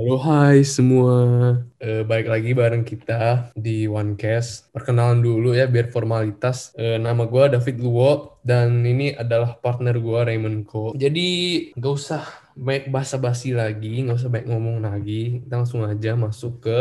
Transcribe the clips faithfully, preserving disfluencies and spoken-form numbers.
Halo, hai semua. E, baik lagi bareng kita di OneCast. Perkenalan dulu ya biar formalitas. E, nama gue David Luo dan ini adalah partner gue Raymond Ko. Jadi gak usah banyak basa-basi lagi, gak usah banyak ngomong lagi. Kita langsung aja masuk ke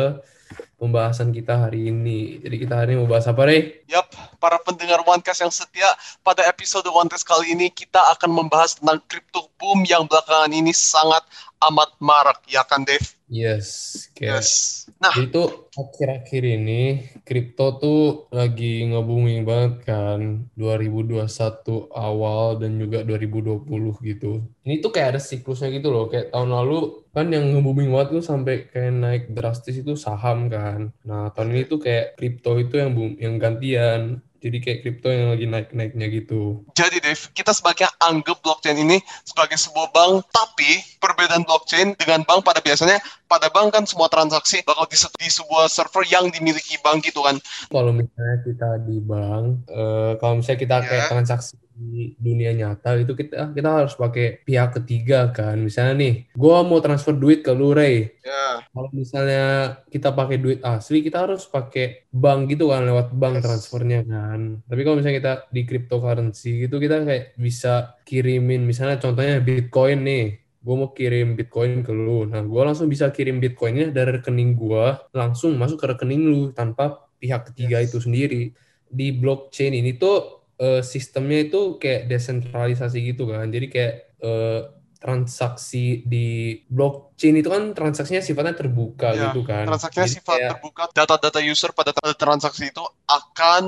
pembahasan kita hari ini. Jadi kita hari ini mau bahas apa, Rey? Yap, para pendengar OneCast yang setia, pada episode OneCast kali ini kita akan membahas tentang crypto boom yang belakangan ini sangat amat marak, ya kan, Dave? Yes, kayak. Yes. Nah, itu akhir-akhir ini kripto tuh lagi nge-booming banget kan, dua ribu dua puluh satu awal dan juga dua ribu dua puluh gitu. Ini tuh kayak ada siklusnya gitu loh, kayak tahun lalu kan yang nge-booming banget tuh sampai kayak naik drastis itu saham kan. Nah, tahun ini tuh kayak kripto itu yang boom, yang gantian. Jadi kayak kripto yang lagi naik-naiknya gitu. Jadi Dave, kita sebagai anggap blockchain ini sebagai sebuah bank, tapi perbedaan blockchain dengan bank pada biasanya, pada bank kan semua transaksi bakal di, di sebuah server yang dimiliki bank gitu kan. Kalau misalnya kita di bank, uh, kalau misalnya kita yeah. kayak transaksi di dunia nyata itu kita kita harus pakai pihak ketiga kan. Misalnya nih, gue mau transfer duit ke lu, Ray. Yeah. Kalau misalnya kita pakai duit asli, kita harus pakai bank gitu kan, lewat bank yes. transfernya kan. Tapi kalau misalnya kita di cryptocurrency gitu, kita kayak bisa kirimin, misalnya contohnya Bitcoin nih. Gue mau kirim Bitcoin ke lu. Nah, gue langsung bisa kirim Bitcoinnya dari rekening gue, langsung masuk ke rekening lu tanpa pihak ketiga yes. itu sendiri. Di blockchain ini tuh, Uh, sistemnya itu kayak desentralisasi gitu kan. Jadi kayak uh, transaksi di blockchain itu kan transaksinya sifatnya terbuka ya, gitu kan. Transaksinya jadi sifat kayak terbuka. Data-data user pada transaksi itu akan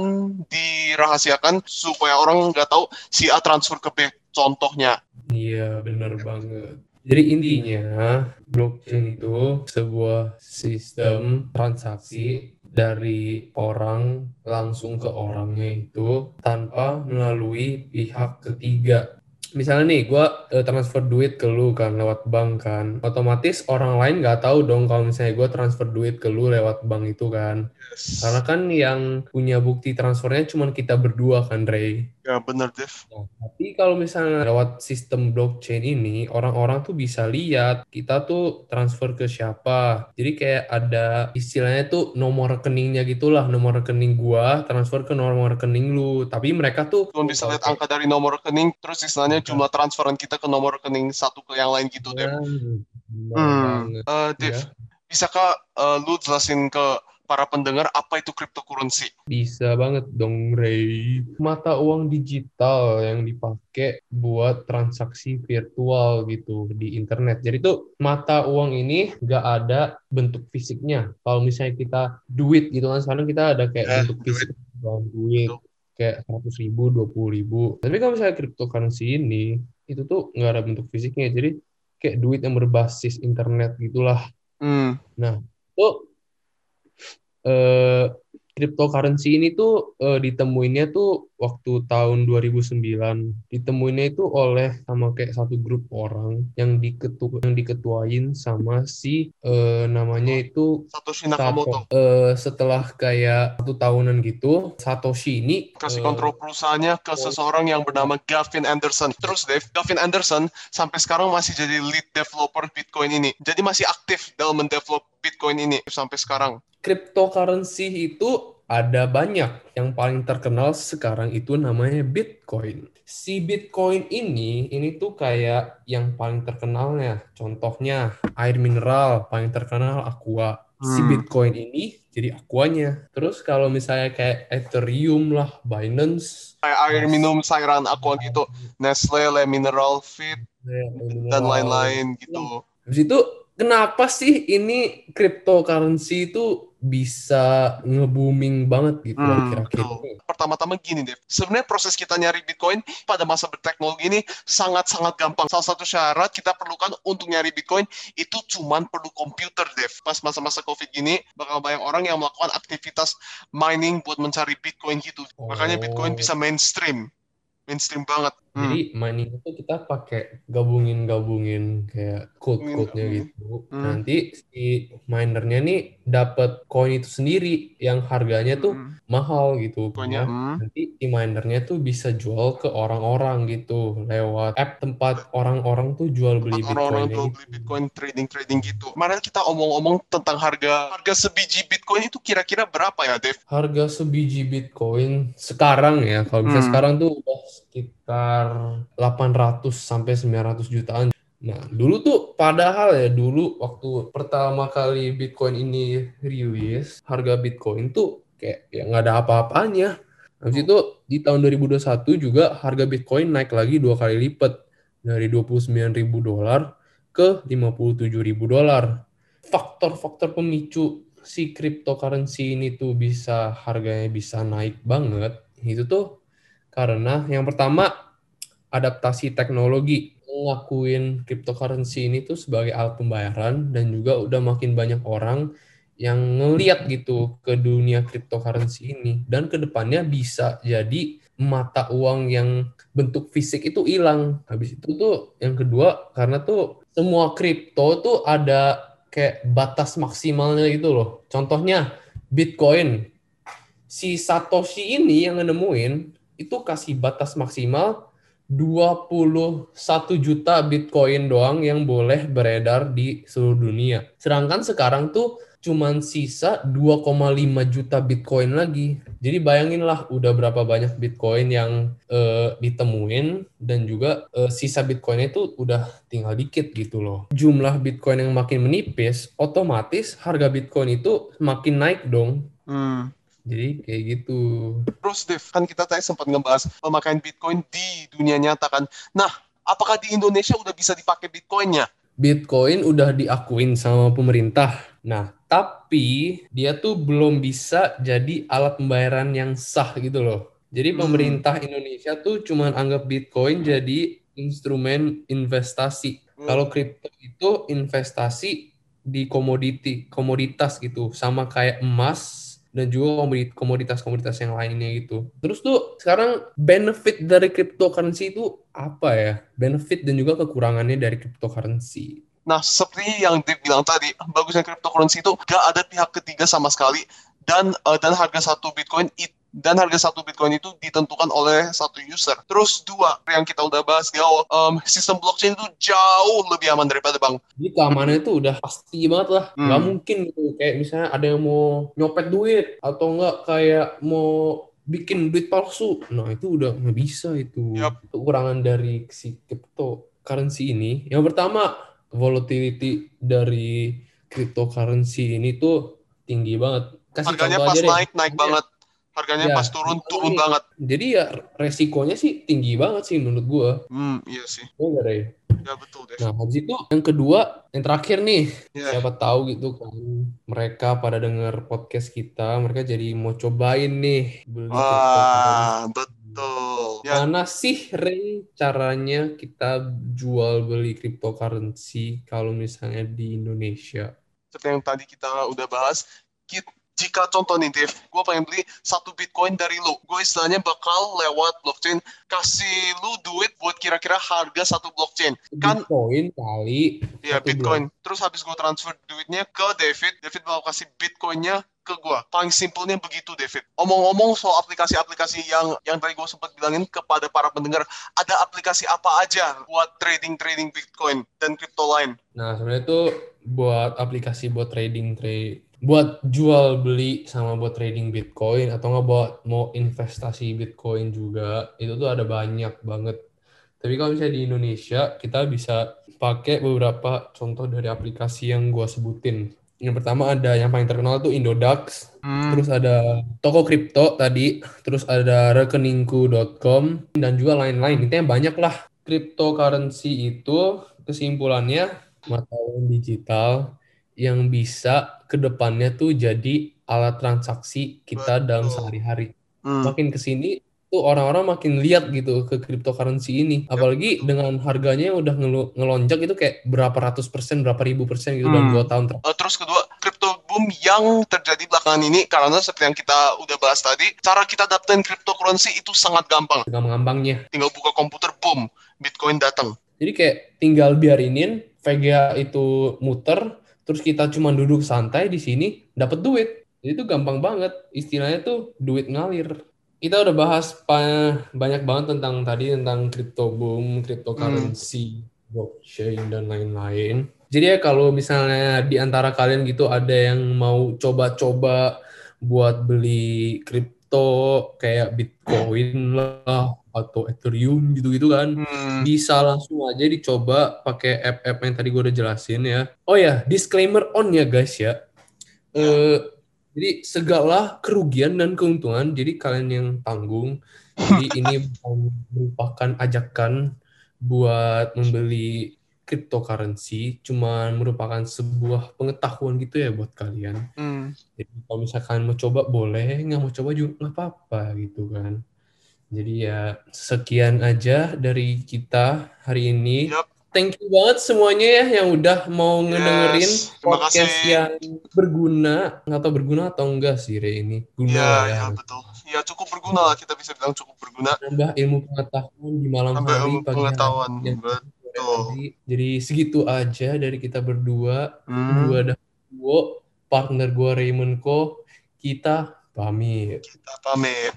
dirahasiakan supaya orang nggak tahu si A transfer ke B contohnya. Iya, benar ya. banget. Jadi intinya blockchain itu sebuah sistem transaksi dari orang langsung ke orangnya itu tanpa melalui pihak ketiga. Misalnya nih, gue transfer duit ke lu kan lewat bank kan, otomatis orang lain nggak tahu dong kalau misalnya gue transfer duit ke lu lewat bank itu kan, yes. karena kan yang punya bukti transfernya cuma kita berdua kan, Ray. Ya benar, Dev. Nah, tapi kalau misalnya lewat sistem blockchain ini, orang-orang tuh bisa lihat kita tuh transfer ke siapa. Jadi kayak ada istilahnya tuh nomor rekeningnya gitulah, nomor rekening gue transfer ke nomor rekening lu. Tapi mereka tuh cuma bisa lihat angka dari nomor rekening, terus istilahnya jumlah transferan kita ke nomor rekening satu ke yang lain gitu deh. Hmm. Uh, Dave, ya. bisakah uh, lu jelasin ke para pendengar apa itu cryptocurrency? Bisa banget dong, Ray. Mata uang digital yang dipakai buat transaksi virtual gitu di internet. Jadi tuh mata uang ini nggak ada bentuk fisiknya. Kalau misalnya kita duit gitu kan, sekarang kita ada kayak eh, bentuk duit. fisik. Duit. Betul. Kayak seratus ribu, dua puluh ribu. Tapi kalau misalnya cryptocurrency ini, itu tuh nggak ada bentuk fisiknya. Jadi kayak duit yang berbasis internet gitulah. Mm. Nah, tuh eh, cryptocurrency ini tuh eh, ditemuinnya tuh waktu tahun dua ribu sembilan. Ditemuinnya itu oleh sama kayak satu grup orang yang diketu yang diketuain sama si eh, namanya itu Satoshi Nakamoto. Sato, eh, setelah kayak satu tahunan gitu, Satoshi ini kasih eh, kontrol perusahaannya ke seseorang yang bernama Gavin Anderson. Terus Dave, Gavin Anderson sampai sekarang masih jadi lead developer Bitcoin ini. Jadi masih aktif dalam mendevelop Bitcoin ini sampai sekarang. Cryptocurrency itu ada banyak. Yang paling terkenal sekarang itu namanya Bitcoin. Si Bitcoin ini, ini tuh kayak yang paling terkenalnya. Contohnya air mineral, paling terkenal Aqua. Si Bitcoin ini jadi Aquanya. Terus kalau misalnya kayak Ethereum lah, Binance. Kayak air minum, cairan Aqua gitu. Nestle, Le Mineral, Fit, yeah, dan lain-lain gitu. Habis itu, kenapa sih ini cryptocurrency itu bisa nge-booming banget gitu hmm, akhir-akhir ini. Pertama-tama gini, Dev. Sebenarnya proses kita nyari Bitcoin pada masa berteknologi ini sangat-sangat gampang. Salah satu syarat kita perlukan untuk nyari Bitcoin itu cuman perlu komputer, Dev. Pas masa-masa COVID gini, bakal banyak orang yang melakukan aktivitas mining buat mencari Bitcoin gitu. Oh. Makanya Bitcoin bisa mainstream. Mainstream banget. Hmm. Jadi mining itu kita pakai gabungin-gabungin kayak code-code-nya gitu. Hmm. Nanti si minernya nih dapat koin itu sendiri yang harganya tuh hmm. mahal gitu. Koinnya. Hmm. Nanti si minernya tuh bisa jual ke orang-orang gitu lewat app tempat orang-orang tuh jual beli Bitcoin. Orang-orang tuh beli Bitcoin trading-trading gitu. Kemarin kita omong-omong tentang harga harga sebiji Bitcoin itu kira-kira berapa ya, Dev? Harga sebiji Bitcoin sekarang ya, kalau bisa hmm. sekarang tuh udah sekitar delapan ratus sampai sembilan ratus jutaan. Nah, dulu tuh padahal ya dulu waktu pertama kali Bitcoin ini rilis, harga Bitcoin tuh kayak ya nggak ada apa-apanya. Habis itu di tahun dua ribu dua puluh satu juga harga Bitcoin naik lagi dua kali lipat dari dua puluh sembilan ribu dolar ke lima puluh tujuh ribu dolar. Faktor-faktor pemicu si cryptocurrency ini tuh bisa harganya bisa naik banget itu tuh karena yang pertama adaptasi teknologi. Ngakuin cryptocurrency ini tuh sebagai alat pembayaran dan juga udah makin banyak orang yang ngeliat gitu ke dunia cryptocurrency ini dan kedepannya bisa jadi mata uang yang bentuk fisik itu hilang. Habis itu tuh yang kedua karena tuh semua kripto tuh ada kayak batas maksimalnya gitu loh. Contohnya Bitcoin, si Satoshi ini yang nemuin itu kasih batas maksimal dua puluh satu juta Bitcoin doang yang boleh beredar di seluruh dunia. Sedangkan sekarang tuh cuman sisa dua koma lima juta Bitcoin lagi. Jadi bayanginlah udah berapa banyak Bitcoin yang uh, ditemuin dan juga uh, sisa Bitcoinnya itu udah tinggal dikit gitu loh. Jumlah Bitcoin yang makin menipis, otomatis harga Bitcoin itu makin naik dong. Hmm. Jadi kayak gitu. Terus Dev, kan kita tadi sempat ngebahas pemakaian Bitcoin di dunia nyata kan. Nah, apakah di Indonesia udah bisa dipakai Bitcoinnya? Bitcoin udah diakuin sama pemerintah. Nah, tapi dia tuh belum bisa jadi alat pembayaran yang sah gitu loh. Jadi pemerintah hmm. Indonesia tuh cuman anggap Bitcoin jadi instrumen investasi. Hmm. Kalau kripto itu investasi di komoditi, komoditas gitu. Sama kayak emas dan juga komoditas-komoditas yang lainnya gitu. Terus tuh sekarang benefit dari cryptocurrency itu apa ya? Benefit dan juga kekurangannya dari cryptocurrency. Nah, seperti yang Dev bilang tadi, bagusnya cryptocurrency itu gak ada pihak ketiga sama sekali dan uh, dan harga satu Bitcoin itu dan harga satu Bitcoin itu ditentukan oleh satu user. Terus dua, yang kita udah bahas di awal, um, sistem blockchain itu jauh lebih aman daripada bank. Jadi keamanannya itu udah pasti banget lah. Hmm. Gak mungkin gitu. Kayak misalnya ada yang mau nyopet duit, atau enggak kayak mau bikin duit palsu. Nah itu udah nggak bisa itu. Yep. Kekurangan dari si cryptocurrency ini. Yang pertama, volatility dari cryptocurrency ini tuh tinggi banget. Kasih harganya pas naik, deh. naik banget. Harganya ya, pas turun, turun ini, banget. Jadi ya resikonya sih tinggi banget sih menurut gue. Hmm, iya sih. Ya, gak ada ya? Ya betul deh. Nah, habis itu yang kedua, yang terakhir nih. Yeah. Siapa tahu gitu kan mereka pada denger podcast kita, mereka jadi mau cobain nih. Wah, betul. Ya. Mana sih Ren caranya kita jual beli cryptocurrency kalau misalnya di Indonesia? Seperti yang tadi kita udah bahas, kita jika contoh nih Dev, gue pengen beli satu Bitcoin dari lu. Gue istilahnya bakal lewat blockchain kasih lu duit buat kira-kira harga satu blockchain. Kan, Bitcoin kali. Iya Bitcoin. Block. Terus habis gue transfer duitnya ke David, David bakal kasih Bitcoinnya ke gue. Paling simpelnya begitu David. Omong-omong soal aplikasi-aplikasi yang yang tadi gue sempat bilangin kepada para pendengar, ada aplikasi apa aja buat trading-trading Bitcoin dan crypto lain? Nah sebenarnya tuh buat aplikasi buat trading trade. Buat jual beli sama buat trading Bitcoin atau nggak buat mau investasi Bitcoin juga itu tuh ada banyak banget. Tapi kalau misalnya di Indonesia kita bisa pakai beberapa contoh dari aplikasi yang gua sebutin. Yang pertama ada yang paling terkenal tuh Indodax, hmm. terus ada Toko Kripto tadi, terus ada rekeningku dot com dan juga lain-lain. Intinya banyak lah. Cryptocurrency itu kesimpulannya mata uang digital yang bisa kedepannya tuh jadi alat transaksi kita dalam sehari-hari. Hmm. Makin kesini tuh orang-orang makin lihat gitu ke cryptocurrency ini. Apalagi dengan harganya yang udah ngel- ngelonjak itu kayak berapa ratus persen, berapa ribu persen gitu hmm. dalam dua tahun. Uh, terus kedua, kripto boom yang terjadi belakangan ini, karena seperti yang kita udah bahas tadi, cara kita dapetin cryptocurrency itu sangat gampang. Gampang-gampangnya. Tinggal buka komputer, boom, Bitcoin datang. Jadi kayak tinggal biarinin V G A itu muter, terus kita cuma duduk santai di sini, dapat duit. Jadi itu gampang banget. Istilahnya tuh duit ngalir. Kita udah bahas pa- banyak banget tentang tadi, tentang crypto boom, cryptocurrency, hmm. blockchain, dan lain-lain. Jadi ya kalau misalnya di antara kalian gitu ada yang mau coba-coba buat beli kripto kayak Bitcoin lah atau Ethereum gitu-gitu kan, hmm. bisa langsung aja dicoba pakai app-app yang tadi gue udah jelasin ya. Oh ya, disclaimer on ya guys ya. Uh, jadi segala kerugian dan keuntungan, jadi kalian yang tanggung. Jadi ini merupakan ajakan buat membeli cryptocurrency, cuma merupakan sebuah pengetahuan gitu ya buat kalian. Mm. Jadi kalau misalkan mau coba boleh, nggak mau coba juga nggak apa-apa gitu kan. Jadi ya sekian aja dari kita hari ini. Yep. Thank you banget semuanya ya yang udah mau ngedengerin yes, podcast yang berguna. Nggak tahu berguna atau enggak sih Re ini. Guna ya, ya. Ya betul. Ya cukup berguna lah, kita bisa bilang cukup berguna. Tambah ilmu pengetahuan di malam Tambah hari. Tambah ilmu pengetahuan. Oh. Jadi, jadi segitu aja dari kita berdua. Hmm. Gua dan gua, partner gua Raymond Ko. Kita pamit. Kita pamit.